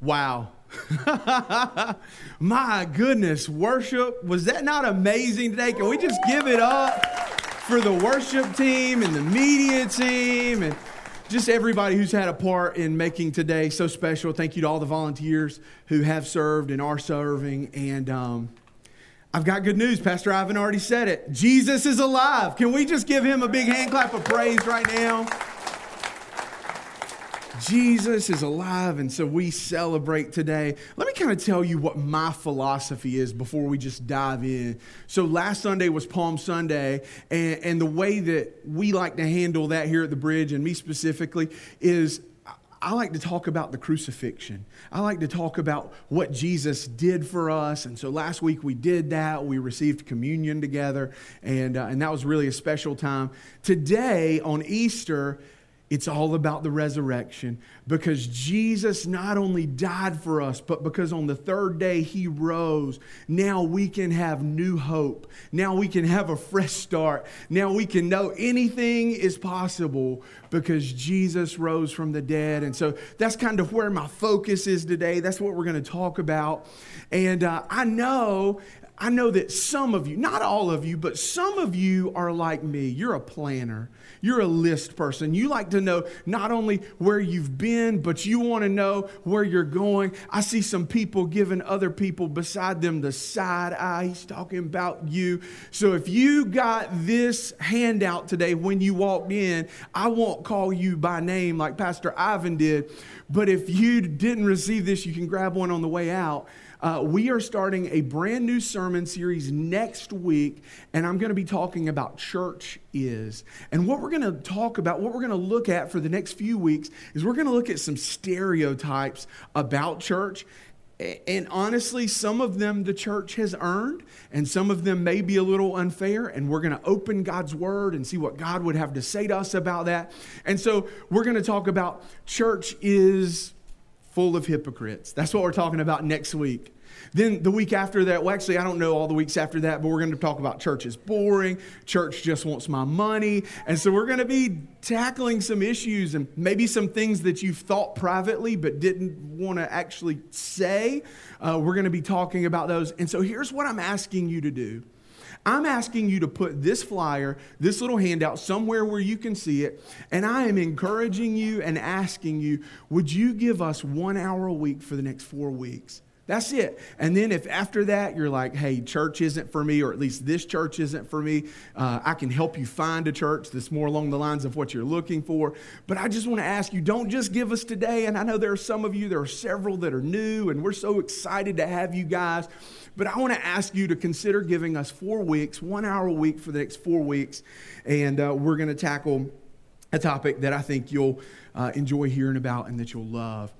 Wow. My goodness, worship. Was that not amazing today? Can we just give it up for the worship team and the media team and just everybody who's had a part in making today so special. Thank you to all the volunteers who have served and are serving. And I've got good news. Pastor Ivan already said it. Jesus is alive. Can we just give him a big hand clap of praise right now? Jesus is alive, and so we celebrate today. Let me kind of tell you what my philosophy is before we just dive in. So last Sunday was Palm Sunday, and the way that we like to handle that here at the Bridge, and me specifically, is I like to talk about the crucifixion. I like to talk about what Jesus did for us. And so last week we did that. We received communion together, and that was really a special time. Today on Easter, it's all about the resurrection, because Jesus not only died for us, but because on the third day he rose. Now we can have new hope. Now we can have a fresh start. Now we can know anything is possible because Jesus rose from the dead. And so that's kind of where my focus is today. That's what we're going to talk about. And I know that some of you, not all of you, but some of you are like me. You're a planner. You're a list person. You like to know not only where you've been, but you want to know where you're going. I see some people giving other people beside them the side eye. He's talking about you. So if you got this handout today when you walked in, I won't call you by name like Pastor Ivan did. But if you didn't receive this, you can grab one on the way out. We are starting a brand new sermon series next week, and I'm going to be talking about church is. And what we're going to talk about, what we're going to look at for the next few weeks is we're going to look at some stereotypes about church. And honestly, some of them the church has earned, and some of them may be a little unfair, and we're going to open God's word and see what God would have to say to us about that. And so we're going to talk about church is full of hypocrites. That's what we're talking about next week. Then the week after that, well, actually, I don't know all the weeks after that, but we're going to talk about church is boring. Church just wants my money. And so we're going to be tackling some issues and maybe some things that you've thought privately but didn't want to actually say. We're going to be talking about those. And so here's what I'm asking you to do. I'm asking you to put this flyer, this little handout, somewhere where you can see it. And I am encouraging you and asking you, would you give us 1 hour a week for the next 4 weeks? That's it. And then if after that you're like, hey, church isn't for me, or at least this church isn't for me, I can help you find a church that's more along the lines of what you're looking for. But I just want to ask you, don't just give us today. And I know there are some of you, there are several that are new, and we're so excited to have you guys. But I want to ask you to consider giving us 4 weeks, 1 hour a week for the next 4 weeks. And we're going to tackle a topic that I think you'll enjoy hearing about and that you'll love.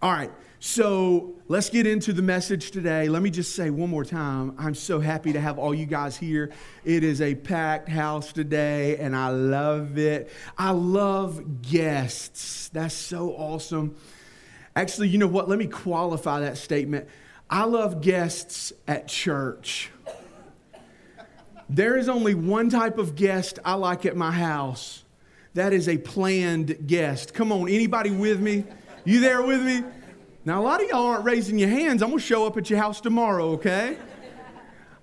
All right, so let's get into the message today. Let me just say one more time, I'm so happy to have all you guys here. It is a packed house today, and I love it. I love guests. That's so awesome. Actually, you know what? Let me qualify that statement. I love guests at church. There is only one type of guest I like at my house. That is a planned guest. Come on, anybody with me? You there with me? Now, a lot of y'all aren't raising your hands. I'm going to show up at your house tomorrow, okay?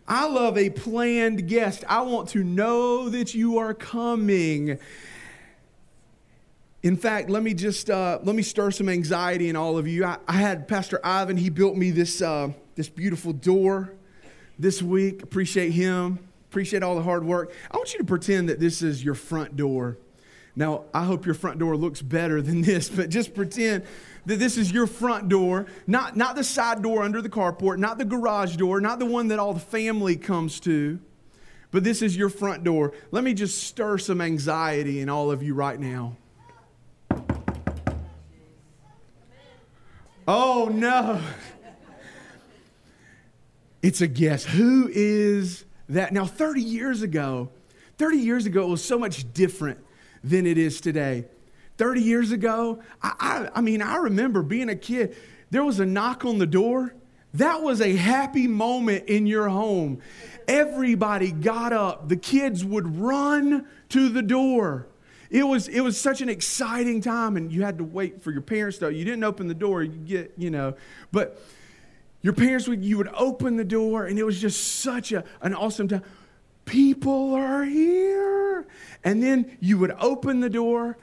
I love a planned guest. I want to know that you are coming. In fact, let me stir some anxiety in all of you. I had Pastor Ivan. He built me this beautiful door this week. Appreciate him. Appreciate all the hard work. I want you to pretend that this is your front door. Now, I hope your front door looks better than this, but just pretend that this is your front door, not the side door under the carport, not the garage door, not the one that all the family comes to, but this is your front door. Let me just stir some anxiety in all of you right now. Oh, no. It's a guess. Who is that? Now, 30 years ago, it was so much different than it is today. 30 years ago, I remember being a kid, there was a knock on the door. That was a happy moment in your home. Everybody got up. The kids would run to the door. It was such an exciting time, and you had to wait for your parents though. You didn't open the door, but your parents you would open the door, and it was just such an awesome time. People are here. And then you would open the door,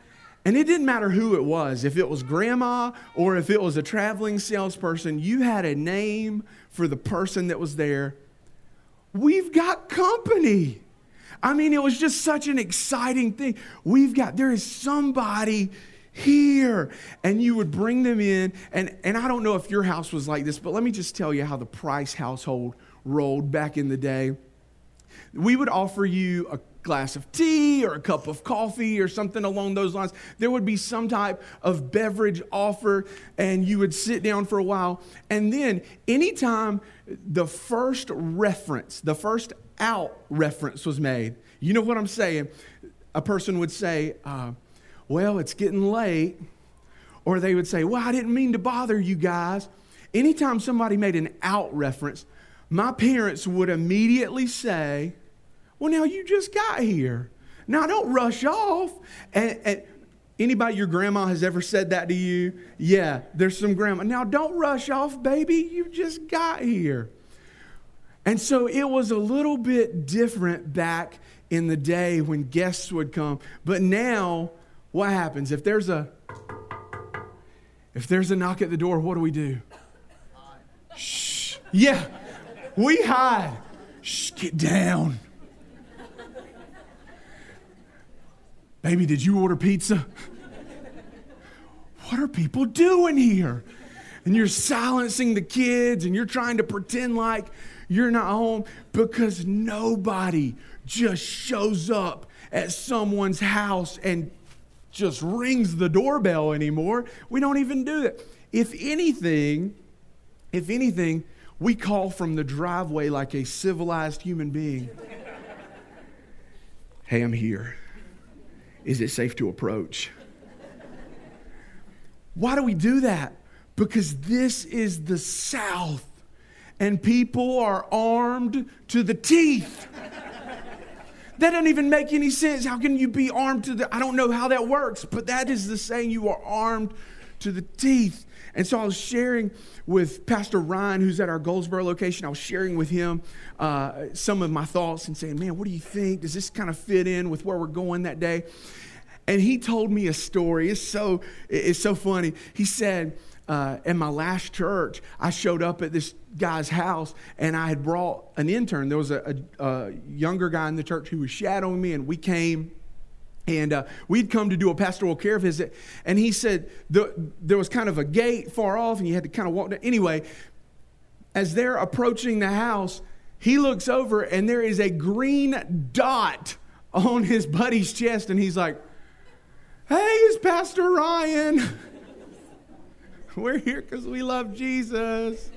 and it didn't matter who it was, if it was grandma or if it was a traveling salesperson, you had a name for the person that was there. We've got company. I mean, it was just such an exciting thing. There is somebody here. And you would bring them in. And I don't know if your house was like this, but let me just tell you how the Price household rolled back in the day. We would offer you a glass of tea or a cup of coffee or something along those lines. There would be some type of beverage offered, and you would sit down for a while. And then anytime the first out reference was made, you know what I'm saying? A person would say, well, it's getting late. Or they would say, well, I didn't mean to bother you guys. Anytime somebody made an out reference, my parents would immediately say, well, now you just got here. Now don't rush off. And anybody, your grandma has ever said that to you? Yeah, there's some grandma. Now don't rush off, baby. You just got here. And so it was a little bit different back in the day when guests would come. But now what happens? If there's a knock at the door, what do we do? Shh. Yeah. We hide. Shh, get down. Baby, did you order pizza? What are people doing here? And you're silencing the kids, and you're trying to pretend like you're not home, because nobody just shows up at someone's house and just rings the doorbell anymore. We don't even do that. If anything, we call from the driveway like a civilized human being. Hey, I'm here. Is it safe to approach? Why do we do that? Because this is the South, and people are armed to the teeth. That doesn't even make any sense. How can you be armed to the... I don't know how that works, but that is the saying, you are armed to the teeth. And so I was sharing with Pastor Ryan, who's at our Goldsboro location. I was sharing with him some of my thoughts and saying, man, what do you think? Does this kind of fit in with where we're going that day? And he told me a story. It's so funny. He said, in my last church, I showed up at this guy's house, and I had brought an intern. There was a younger guy in the church who was shadowing me, and we came. And we'd come to do a pastoral care visit. And he said there was kind of a gate far off, and you had to kind of walk down. Anyway, as they're approaching the house, he looks over, and there is a green dot on his buddy's chest. And he's like, hey, it's Pastor Ryan. We're here because we love Jesus.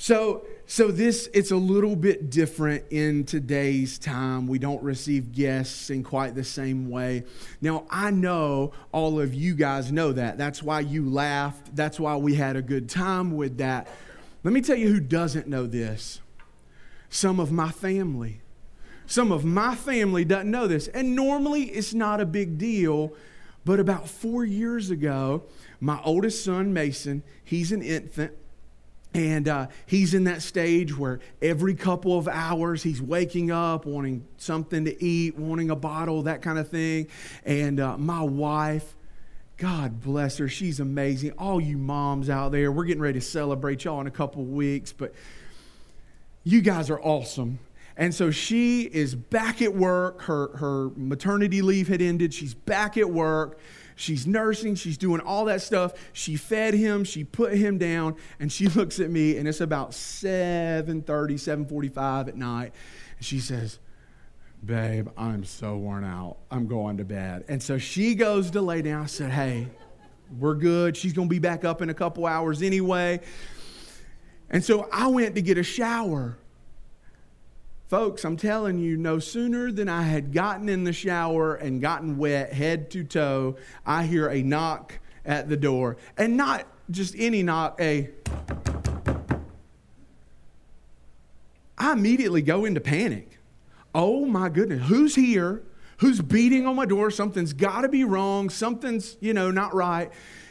So it's a little bit different in today's time. We don't receive guests in quite the same way. Now, I know all of you guys know that. That's why you laughed. That's why we had a good time with that. Let me tell you who doesn't know this. Some of my family. Some of my family doesn't know this. And normally it's not a big deal, but about 4 years ago, my oldest son, Mason, he's an infant. And he's in that stage where every couple of hours he's waking up, wanting something to eat, wanting a bottle, that kind of thing. And my wife, God bless her, she's amazing. All you moms out there, we're getting ready to celebrate y'all in a couple of weeks, but you guys are awesome. And so she is back at work. Her maternity leave had ended. She's back at work. She's nursing. She's doing all that stuff. She fed him. She put him down. And she looks at me, and it's about 7:30, 7:45 at night. And she says, babe, I'm so worn out. I'm going to bed. And so she goes to lay down. I said, hey, we're good. She's going to be back up in a couple hours anyway. And so I went to get a shower. Folks, I'm telling you, no sooner than I had gotten in the shower and gotten wet head to toe, I hear a knock at the door. And not just any knock, I immediately go into panic. Oh my goodness, who's here? who's beating on my door. Something's got to be wrong. Something's, not right.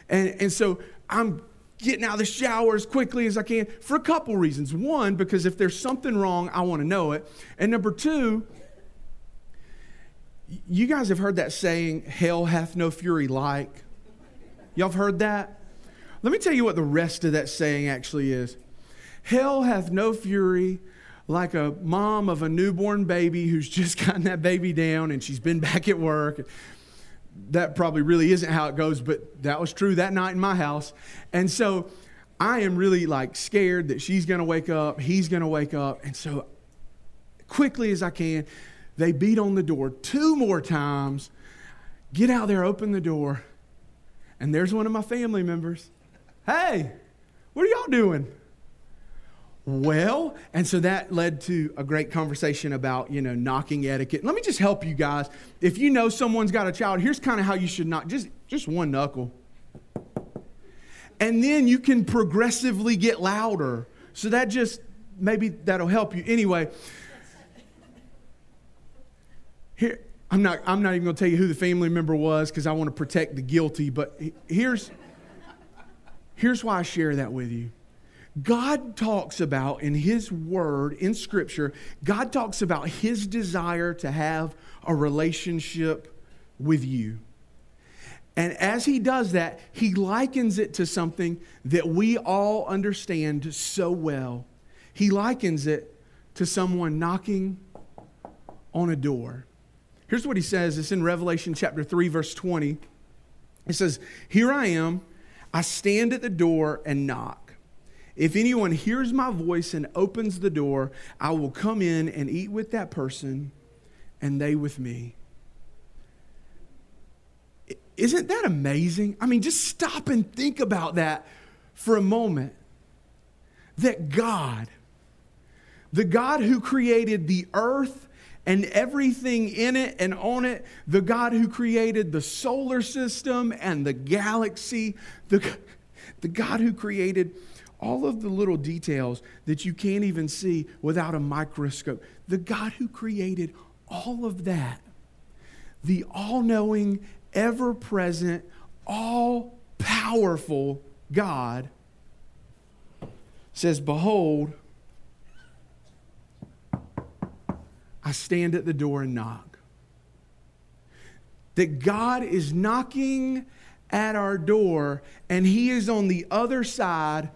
And so I'm getting out of the shower as quickly as I can for a couple reasons. One, because if there's something wrong, I want to know it. And number two, you guys have heard that saying, hell hath no fury like. Y'all have heard that? Let me tell you what the rest of that saying actually is. Hell hath no fury like a mom of a newborn baby who's just gotten that baby down and she's been back at work. That probably really isn't how it goes, but that was true that night in my house. And so I am really scared that she's going to wake up, he's going to wake up. And so quickly as I can, they beat on the door 2 more times, get out there, open the door. And there's one of my family members. Hey, what are y'all doing? Well, and so that led to a great conversation about, knocking etiquette. Let me just help you guys. If you know someone's got a child, here's kind of how you should knock. Just 1 knuckle. And then you can progressively get louder. So that maybe that'll help you. Anyway, here, I'm not even going to tell you who the family member was because I want to protect the guilty. But here's why I share that with you. God talks about in His Word, in Scripture, God talks about His desire to have a relationship with you. And as He does that, He likens it to something that we all understand so well. He likens it to someone knocking on a door. Here's what He says. It's in Revelation chapter 3, verse 20. It says, "Here I am, I stand at the door and knock. If anyone hears my voice and opens the door, I will come in and eat with that person and they with me." Isn't that amazing? I mean, just stop and think about that for a moment. That God, the God who created the earth and everything in it and on it, the God who created the solar system and the galaxy, the God who created all of the little details that you can't even see without a microscope. The God who created all of that, the all-knowing, ever-present, all-powerful God says, "Behold, I stand at the door and knock." That God is knocking at our door and He is on the other side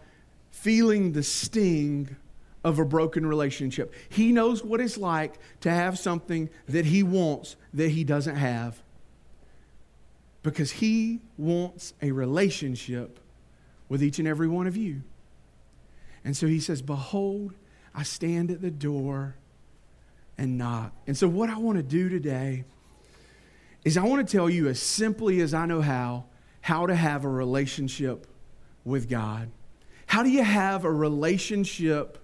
feeling the sting of a broken relationship. He knows what it's like to have something that He wants that He doesn't have, because He wants a relationship with each and every one of you. And so He says, "Behold, I stand at the door and knock." And so what I want to do today is I want to tell you as simply as I know how to have a relationship with God. How do you have a relationship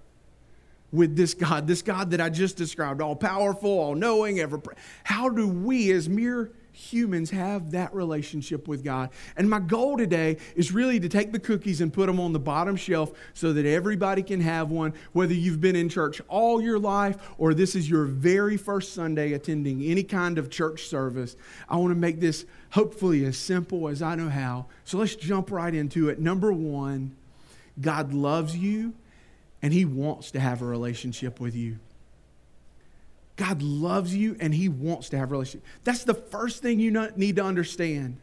with this God that I just described, all-powerful, all-knowing, ever? How do we as mere humans have that relationship with God? And my goal today is really to take the cookies and put them on the bottom shelf so that everybody can have one, whether you've been in church all your life or this is your very first Sunday attending any kind of church service. I want to make this hopefully as simple as I know how. So let's jump right into it. Number one, God loves you and He wants to have a relationship with you. God loves you and He wants to have a relationship. That's the first thing you need to understand.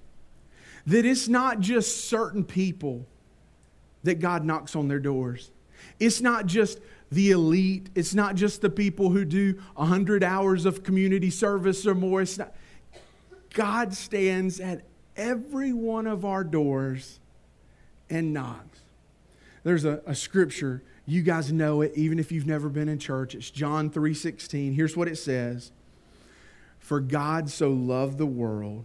That it's not just certain people that God knocks on their doors. It's not just the elite. It's not just the people who do 100 hours of community service or more. It's not. God stands at every one of our doors and knocks. There's a scripture, you guys know it, even if you've never been in church. It's John 3:16. Here's what it says. "For God so loved the world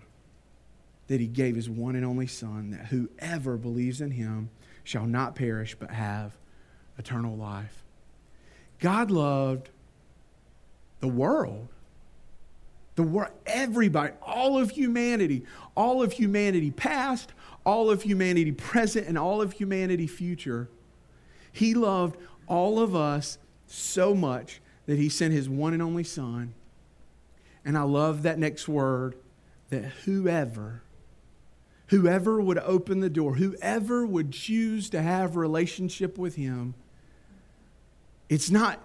that He gave His one and only Son, that whoever believes in Him shall not perish but have eternal life." God loved the world. The world, everybody, all of humanity past, all of humanity present, and all of humanity future. He loved all of us so much that He sent His one and only Son. And I love that next word, that whoever would open the door, whoever would choose to have a relationship with him, it's not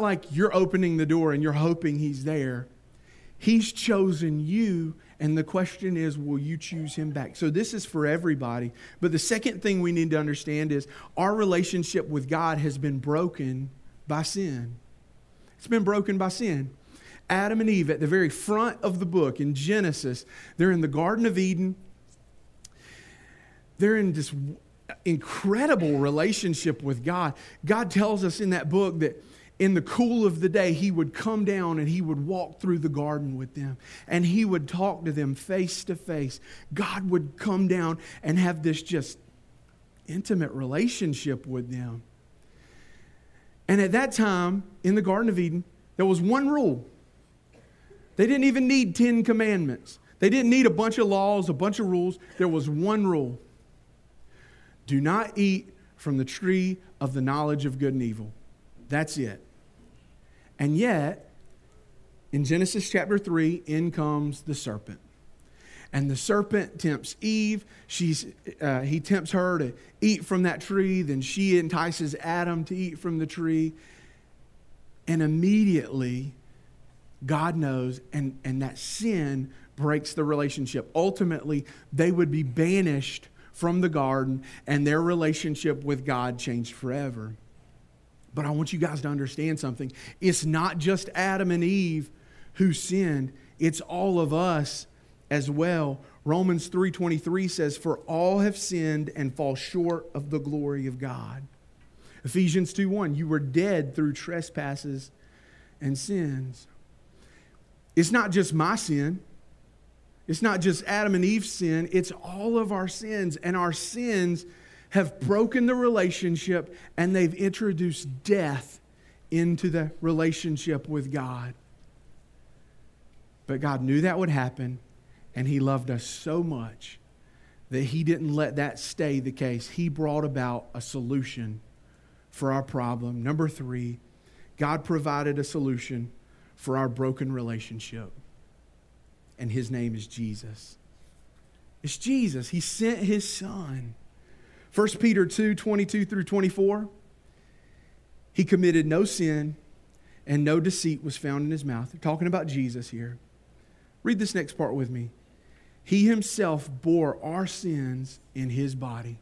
like you're opening the door and you're hoping he's there. He's chosen you, and the question is, will you choose him back? So this is for everybody. But the second thing we need to understand is our relationship with God has been broken by sin. It's been broken by sin. Adam and Eve, at the very front of the book in Genesis, they're in the Garden of Eden. They're in this incredible relationship with God. God tells us in that book that in the cool of the day, he would come down and he would walk through the garden with them. And he would talk to them face to face. God would come down and have this just intimate relationship with them. And at that time, in the Garden of Eden, there was one rule. They didn't even need 10 commandments. They didn't need a bunch of laws, a bunch of rules. There was one rule. Do not eat from the tree of the knowledge of good and evil. That's it. And yet, in Genesis chapter 3, in comes the serpent. And the serpent tempts Eve. He tempts her to eat from that tree. Then she entices Adam to eat from the tree. And immediately, God knows, and that sin breaks the relationship. Ultimately, they would be banished from the garden, and their relationship with God changed forever. But I want you guys to understand something. It's not just Adam and Eve who sinned. It's all of us as well. Romans 3:23 says, "For all have sinned and fall short of the glory of God." Ephesians 2:1, "You were dead through trespasses and sins." It's not just my sin. It's not just Adam and Eve's sin. It's all of our sins, and our sins have broken the relationship, and they've introduced death into the relationship with God. But God knew that would happen, and he loved us so much that he didn't let that stay the case. He brought about a solution for our problem. Number three, God provided a solution for our broken relationship, and his name is Jesus. It's Jesus. He sent his Son. 1 Peter 2:22 through 24, "He committed no sin, and no deceit was found in his mouth." They're talking about Jesus here. Read this next part with me. "He himself bore our sins in his body."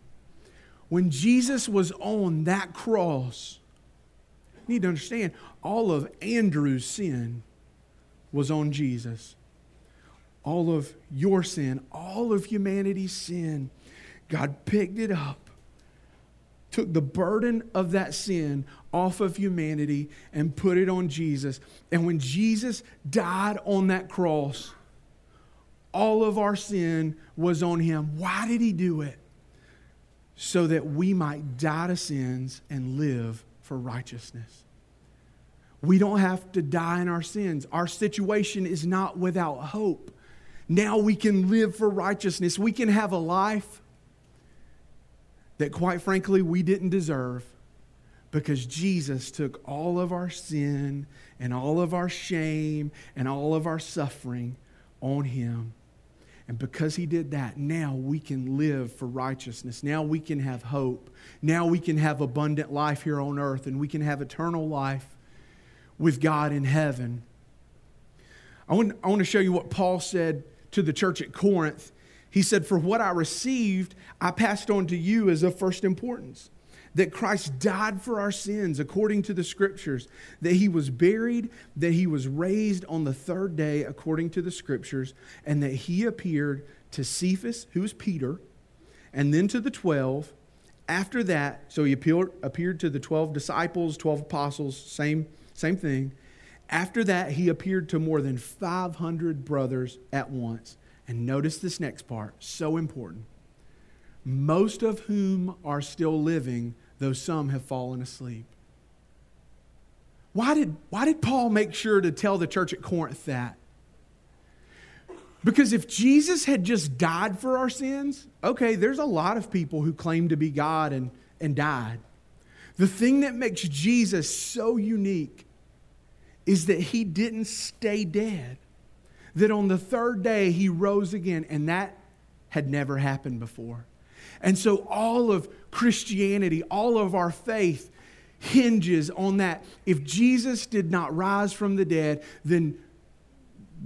When Jesus was on that cross, you need to understand, all of Andrew's sin was on Jesus. All of your sin, all of humanity's sin, God picked it up, took the burden of that sin off of humanity, and put it on Jesus. And when Jesus died on that cross, all of our sin was on him. Why did he do it? So that we might die to sins and live for righteousness. We don't have to die in our sins. Our situation is not without hope. Now we can live for righteousness. We can have a life that, quite frankly, we didn't deserve, because Jesus took all of our sin and all of our shame and all of our suffering on him. And because he did that, now we can live for righteousness. Now we can have hope. Now we can have abundant life here on earth, and we can have eternal life with God in heaven. I want to show you what Paul said to the church at Corinth. He said, "For what I received, I passed on to you as of first importance, that Christ died for our sins according to the Scriptures, that he was buried, that he was raised on the third day according to the Scriptures, and that he appeared to Cephas," who is Peter, "and then to the 12. After that," so he appeared to the 12 disciples, 12 apostles, same thing. "After that, he appeared to more than 500 brothers at once." And notice this next part, so important. "Most of whom are still living, though some have fallen asleep." Why did Paul make sure to tell the church at Corinth that? Because if Jesus had just died for our sins, okay, there's a lot of people who claim to be God and died. The thing that makes Jesus so unique is that he didn't stay dead. that on the third day he rose again, and that had never happened before. And so all of Christianity, all of our faith hinges on that. If Jesus did not rise from the dead, then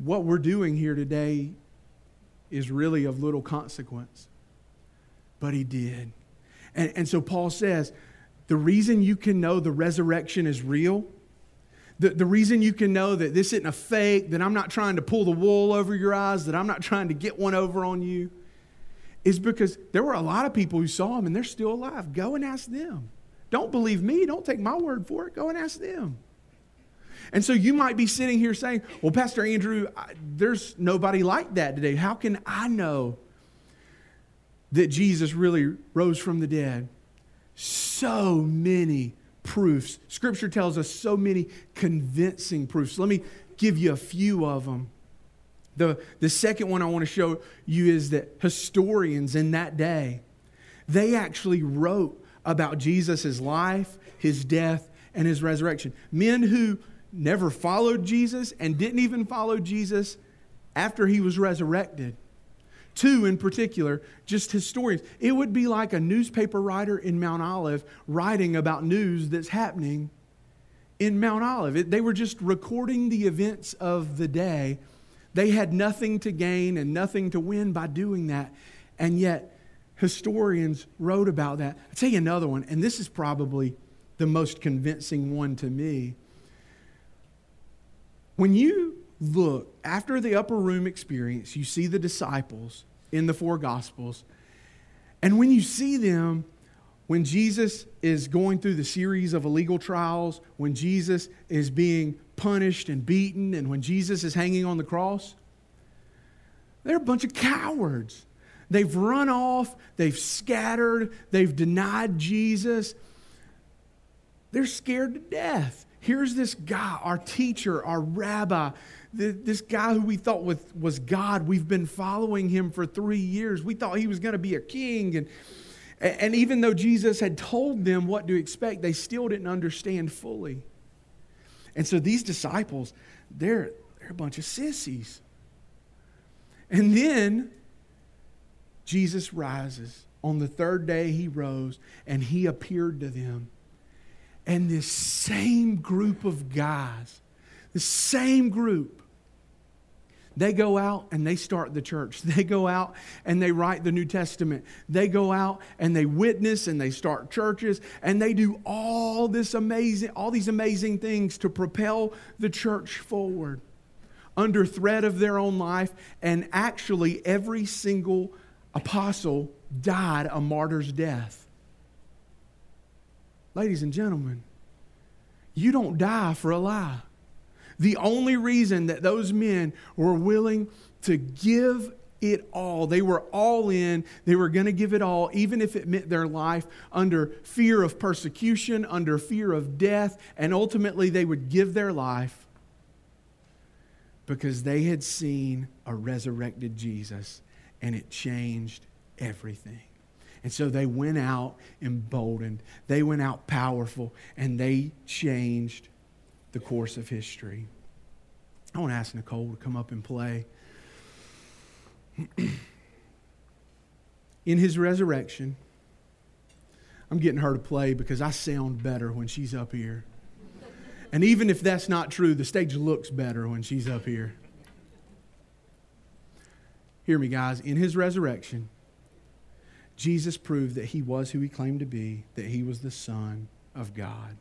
what we're doing here today is really of little consequence. But he did. And so Paul says, the reason you can know the resurrection is real, the reason you can know that this isn't a fake, that I'm not trying to pull the wool over your eyes, that I'm not trying to get one over on you, is because there were a lot of people who saw him and they're still alive. Go and ask them. Don't believe me. Don't take my word for it. Go and ask them. And so you might be sitting here saying, well, Pastor Andrew, there's nobody like that today. How can I know that Jesus really rose from the dead? So many proofs. Scripture tells us so many convincing proofs. Let me give you a few of them. The second one I want to show you is that historians in that day, they actually wrote about Jesus' life, his death, and his resurrection. Men who never followed Jesus and didn't even follow Jesus after he was resurrected. Two in particular, just historians. It would be like a newspaper writer in Mount Olive writing about news that's happening in Mount Olive. They were just recording the events of the day. They had nothing to gain and nothing to win by doing that. And yet, historians wrote about that. I'll tell you another one, and this is probably the most convincing one to me. When you look, after the upper room experience, you see the disciples in the four Gospels. And when you see them, when Jesus is going through the series of illegal trials, when Jesus is being punished and beaten, and when Jesus is hanging on the cross, they're a bunch of cowards. They've run off, they've scattered, they've denied Jesus. They're scared to death. Here's this guy, our teacher, our rabbi, this guy who we thought was God. We've been following him for 3 years. We thought he was going to be a king. And even though Jesus had told them what to expect, they still didn't understand fully. And so these disciples, they're a bunch of sissies. And then Jesus rises. On the third day he rose and he appeared to them. And this same group of guys, the same group, they go out and they start the church. They go out and they write the New Testament. They go out and they witness and they start churches and they do all these amazing things to propel the church forward under threat of their own life. And actually, every single apostle died a martyr's death. Ladies and gentlemen, you don't die for a lie. The only reason that those men were willing to give it all, they were all in, they were going to give it all, even if it meant their life, under fear of persecution, under fear of death, and ultimately they would give their life because they had seen a resurrected Jesus, and it changed everything. And so they went out emboldened. They went out powerful. And they changed the course of history. I want to ask Nicole to come up and play. In his resurrection, I'm getting her to play because I sound better when she's up here. And even if that's not true, the stage looks better when she's up here. Hear me, guys. In his resurrection, Jesus proved that he was who he claimed to be, that he was the Son of God,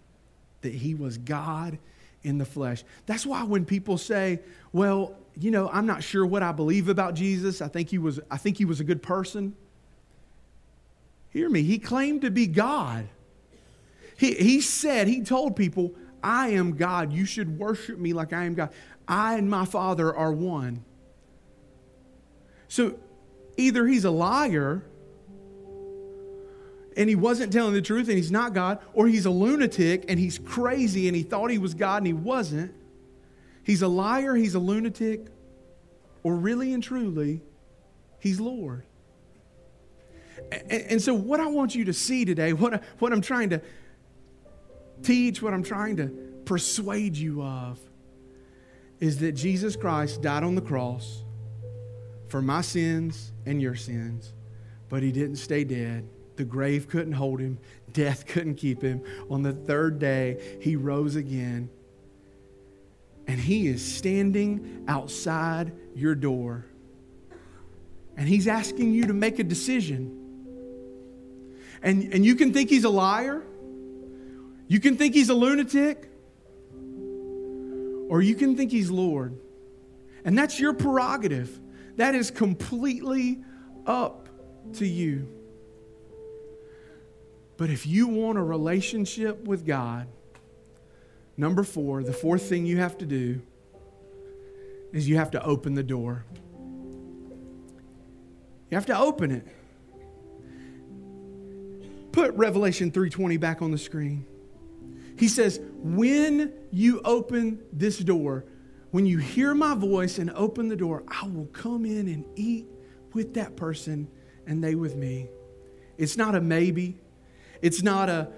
that he was God in the flesh. That's why when people say, well, you know, I'm not sure what I believe about Jesus. I think he was a good person. Hear me. He claimed to be God. He told people, I am God. You should worship me like I am God. I and my Father are one. So either he's a liar, and he wasn't telling the truth and he's not God, or he's a lunatic and he's crazy and he thought he was God and he wasn't. He's a liar, he's a lunatic, or really and truly, he's Lord. And so what I want you to see today, what I'm trying to teach, what I'm trying to persuade you of, is that Jesus Christ died on the cross for my sins and your sins, but he didn't stay dead. The grave couldn't hold him. Death couldn't keep him. On the third day, he rose again. And he is standing outside your door. And he's asking you to make a decision. And you can think he's a liar. You can think he's a lunatic. Or you can think he's Lord. And that's your prerogative. That is completely up to you. But if you want a relationship with God, number four, the fourth thing you have to do is you have to open the door. You have to open it. Put Revelation 3:20 back on the screen. He says, when you open this door, when you hear my voice and open the door, I will come in and eat with that person and they with me. It's not a maybe. It's not a,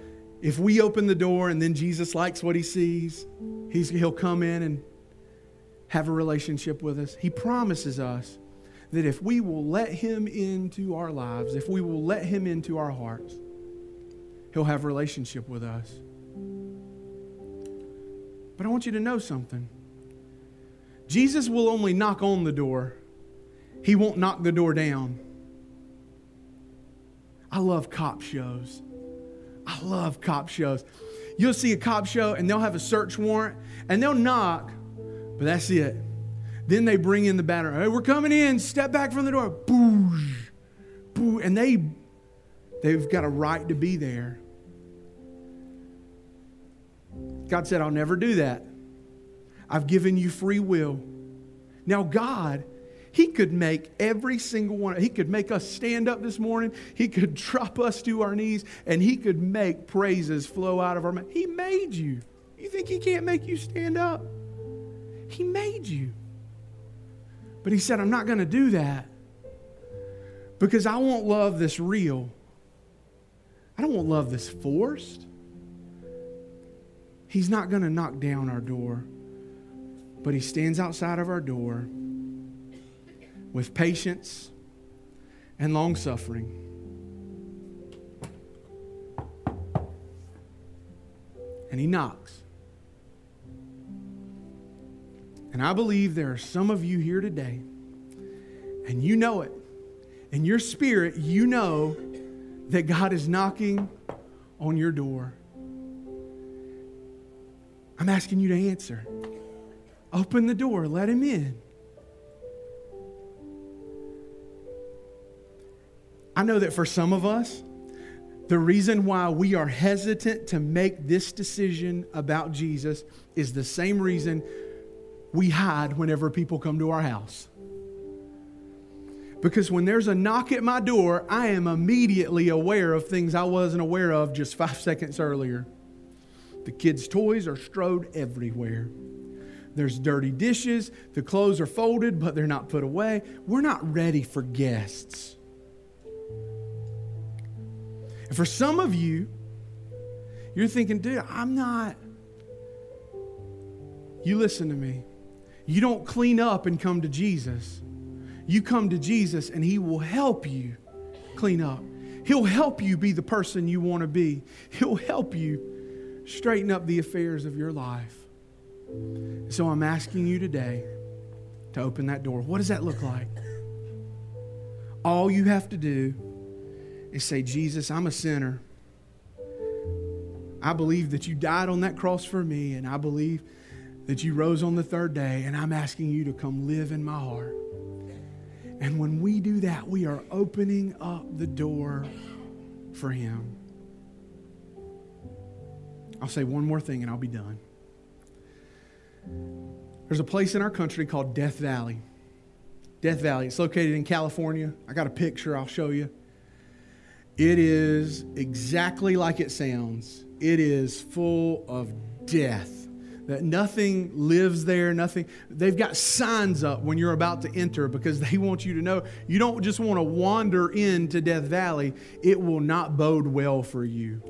if we open the door and then Jesus likes what he sees, he'll come in and have a relationship with us. He promises us that if we will let him into our lives, if we will let him into our hearts, he'll have a relationship with us. But I want you to know something. Jesus will only knock on the door. He won't knock the door down. I love cop shows. I love cop shows. You'll see a cop show and they'll have a search warrant and they'll knock, but that's it. Then they bring in the batter. Hey, we're coming in. Step back from the door. Boosh, boo. And they've got a right to be there. God said, I'll never do that. I've given you free will. Now God, he could make every single one. He could make us stand up this morning. He could drop us to our knees. And he could make praises flow out of our mouth. He made you. You think he can't make you stand up? He made you. But he said, I'm not going to do that because I want love that's real. I don't want love that's forced. He's not going to knock down our door, but he stands outside of our door with patience and long suffering. And he knocks. And I believe there are some of you here today, and you know it. In your spirit, you know that God is knocking on your door. I'm asking you to answer. Open the door, let him in. I know that for some of us, the reason why we are hesitant to make this decision about Jesus is the same reason we hide whenever people come to our house. Because when there's a knock at my door, I am immediately aware of things I wasn't aware of just 5 seconds earlier. The kids' toys are strode everywhere. There's dirty dishes. The clothes are folded, but they're not put away. We're not ready for guests. And for some of you, you're thinking, dude, I'm not. You listen to me. You don't clean up and come to Jesus. You come to Jesus and he will help you clean up. He'll help you be the person you want to be. He'll help you straighten up the affairs of your life. So I'm asking you today to open that door. What does that look like? All you have to do is say, Jesus, I'm a sinner. I believe that you died on that cross for me, and I believe that you rose on the third day, and I'm asking you to come live in my heart. And when we do that, we are opening up the door for him. I'll say one more thing and I'll be done. There's a place in our country called Death Valley. Death Valley, it's located in California. I got a picture I'll show you. It is exactly like it sounds. It is full of death. That nothing lives there, nothing. They've got signs up when you're about to enter because they want you to know you don't just want to wander into Death Valley. It will not bode well for you.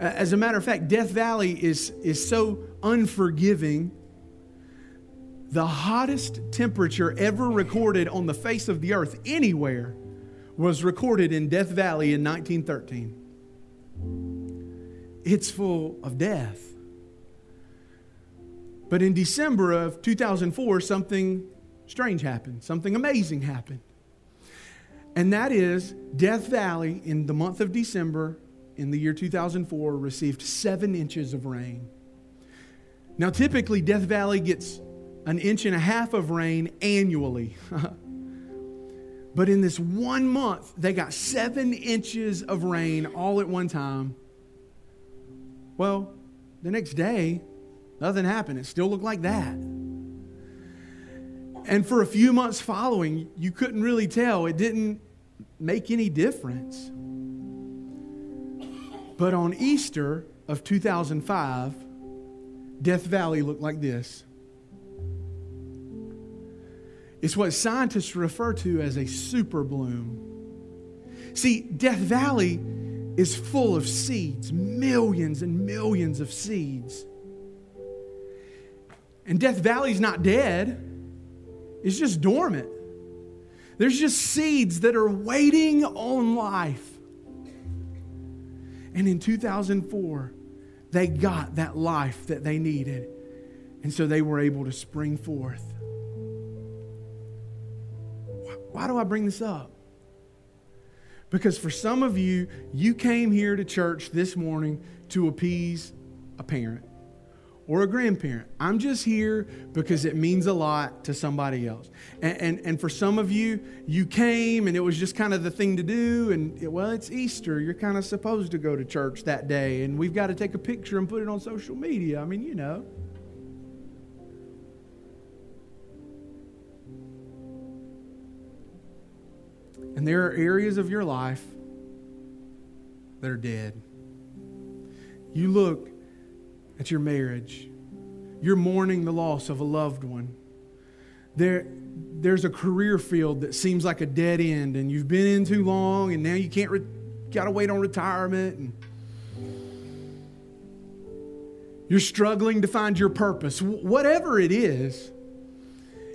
As a matter of fact, Death Valley is so unforgiving The hottest temperature ever recorded on the face of the earth anywhere was recorded in Death Valley in 1913. It's full of death. But in December of 2004, something strange happened. Something amazing happened. And that is Death Valley in the month of December in the year 2004 received 7 inches of rain. Now, typically Death Valley gets an inch and a half of rain annually. But in this 1 month, they got 7 inches of rain all at one time. Well, the next day, nothing happened. It still looked like that. And for a few months following, you couldn't really tell. It didn't make any difference. But on Easter of 2005, Death Valley looked like this. It's what scientists refer to as a super bloom. See, Death Valley is full of seeds, millions and millions of seeds. And Death Valley's not dead. It's just dormant. There's just seeds that are waiting on life. And in 2004, they got that life that they needed. And so they were able to spring forth. Why do I bring this up? Because for some of you, you came here to church this morning to appease a parent or a grandparent. I'm just here because it means a lot to somebody else. And for some of you, you came and it was just kind of the thing to do. And it's Easter. You're kind of supposed to go to church that day. And we've got to take a picture and put it on social media. I mean, you know. And there are areas of your life that are dead. You look at your marriage. You're mourning the loss of a loved one. There's a career field that seems like a dead end, and you've been in too long, and now you can't gotta wait on retirement. And you're struggling to find your purpose. Whatever it is,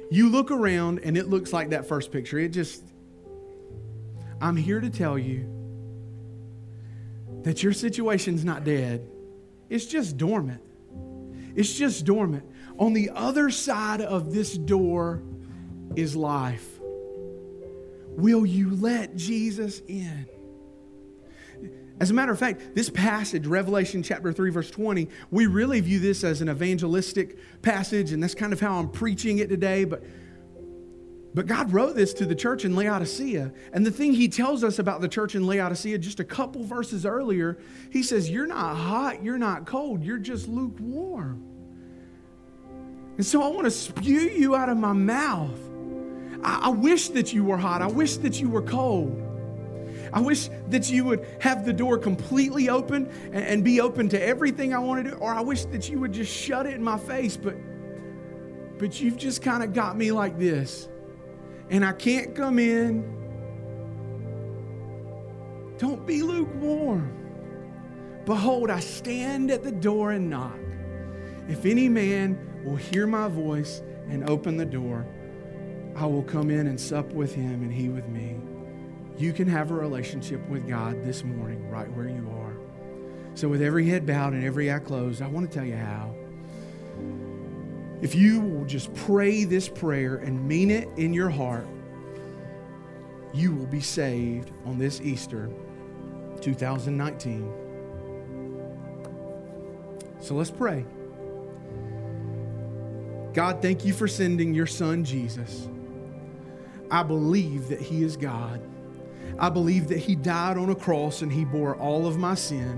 you look around, and it looks like that first picture. I'm here to tell you that your situation's not dead. It's just dormant. It's just dormant. On the other side of this door is life. Will you let Jesus in? As a matter of fact, this passage, Revelation chapter 3, verse 20, we really view this as an evangelistic passage, and that's kind of how I'm preaching it today, But God wrote this to the church in Laodicea. And the thing he tells us about the church in Laodicea just a couple verses earlier, he says, you're not hot, you're not cold, you're just lukewarm. And so I want to spew you out of my mouth. I wish that you were hot. I wish that you were cold. I wish that you would have the door completely open and be open to everything I want to do. Or I wish that you would just shut it in my face. But you've just kind of got me like this. And I can't come in. Don't be lukewarm. Behold, I stand at the door and knock. If any man will hear my voice and open the door, I will come in and sup with him and he with me. You can have a relationship with God this morning, right where you are. So with every head bowed and every eye closed, I want to tell you how. If you will just pray this prayer and mean it in your heart, you will be saved on this Easter 2019. So let's pray. God, thank you for sending your son, Jesus. I believe that he is God. I believe that he died on a cross and he bore all of my sin.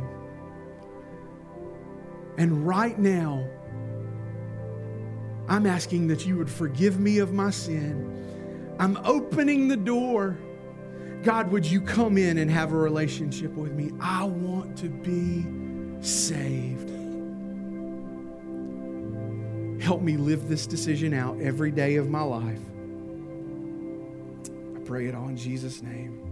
And right now, I'm asking that you would forgive me of my sin. I'm opening the door. God, would you come in and have a relationship with me? I want to be saved. Help me live this decision out every day of my life. I pray it all in Jesus' name.